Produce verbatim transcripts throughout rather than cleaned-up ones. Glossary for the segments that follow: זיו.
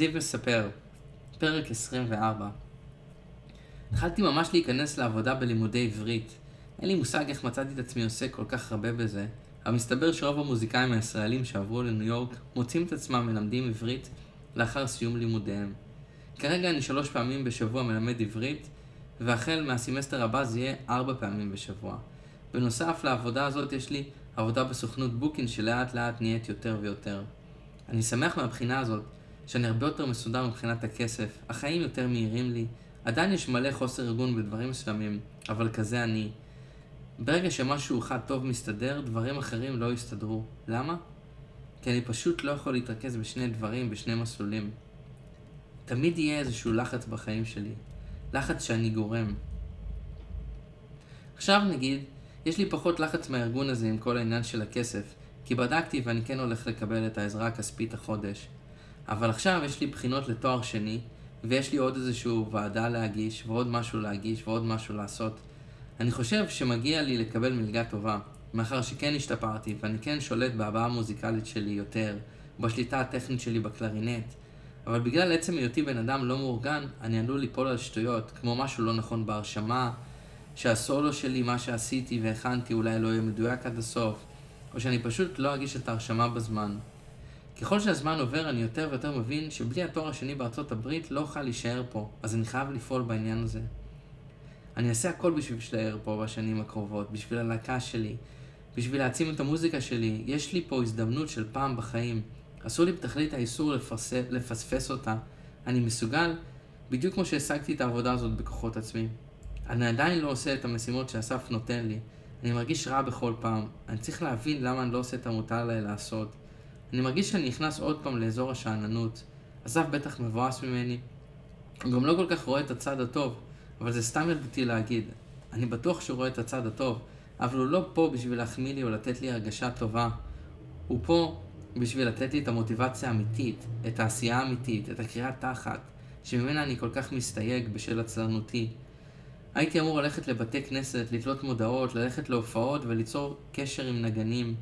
זיו מספר, פרק עשרים וארבע. התחלתי ממש להיכנס לעבודה בלימודי עברית. אין לי מושג איך מצאתי את עצמי עושה כל כך הרבה בזה, אבל מסתבר שרוב המוזיקאים הישראלים שעברו לניו יורק מוצאים את עצמם מלמדים עברית לאחר סיום לימודיהם. כרגע אני שלוש פעמים בשבוע מלמד עברית, והחל מהסמסטר הבא זה יהיה ארבע פעמים בשבוע. בנוסף לעבודה הזאת יש לי עבודה בסוכנות בוקין שלאט לאט נהיית יותר ויותר. אני שמח מהבחינה הזאת שאני הרבה יותר מסודר מבחינת הכסף, החיים יותר מהירים לי, עדיין יש מלא חוסר ארגון בדברים מסוימים, אבל כזה אני. ברגע שמשהו אחד טוב מסתדר, דברים אחרים לא יסתדרו. למה? כי אני פשוט לא יכול להתרכז בשני דברים, בשני מסלולים. תמיד יהיה איזשהו לחץ בחיים שלי, לחץ שאני גורם. עכשיו נגיד, יש לי פחות לחץ מהארגון הזה עם כל העניין של הכסף, כי בדקתי ואני כן הולך לקבל את העזרה הכספית החודש. אבל עכשיו יש לי בחינות לתואר שני, ויש לי עוד איזשהו ועדה להגיש, ועוד משהו להגיש, ועוד משהו לעשות. אני חושב שמגיע לי לקבל מלגה טובה, מאחר שכן השתפרתי, ואני כן שולט בהבעה המוזיקלית שלי יותר, בשליטה הטכנית שלי בקלרינט. אבל בגלל עצם היותי בן אדם לא מאורגן, אני עלול ליפול על שטויות, כמו משהו לא נכון בהרשמה, שהסולו שלי, מה שעשיתי והכנתי, אולי לא יהיה מדויק עד הסוף, או שאני פשוט לא אגיש את ההרשמה בזמן. ככל שהזמן עובר, אני יותר ויותר מבין שבלי התואר השני בארצות הברית לא אוכל להישאר פה, אז אני חייב לפעול בעניין הזה. אני אעשה הכל בשביל להישאר פה בשנים הקרובות, בשביל הלהקה שלי, בשביל להעצים את המוזיקה שלי. יש לי פה הזדמנות של פעם בחיים. אסור לי בתכלית האיסור לפס... לפספס אותה. אני מסוגל, בדיוק כמו שהשגתי את העבודה הזאת בכוחות עצמי. אני עדיין לא עושה את המשימות שהסף נותן לי. אני מרגיש רע בכל פעם. אני צריך להבין למה אני לא עושה את המוטל עליי לעשות. אני מרגיש שאני נכנס עוד פעם לאזור השעננות. הסף בטח מבואס ממני. הוא גם לא כל כך רואה את הצד הטוב, אבל זה סתם ילדותי להגיד. אני בטוח שהוא רואה את הצד הטוב, אבל הוא לא פה בשביל להחמיא לי או לתת לי הרגשה טובה. הוא פה בשביל לתת לי את המוטיבציה האמיתית, את העשייה האמיתית, את הקריאה תחת, שממנה אני כל כך מסתייג בשל הצלנותי. הייתי אמור ללכת לבתי כנסת, לתלות מודעות, ללכת להופעות וליצור קשר עם נגנים,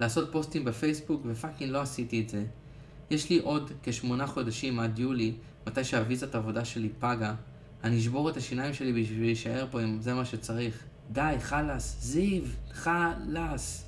לעשות פוסטים בפייסבוק, ופאקינג לא עשיתי את זה. יש לי עוד כשמונה חודשים עד יולי, מתי שהוויזת העבודה שלי פגה. אני אשבור את השיניים שלי בשביל להישאר פה אם זה מה שצריך. די, חלס, זיו, חלס.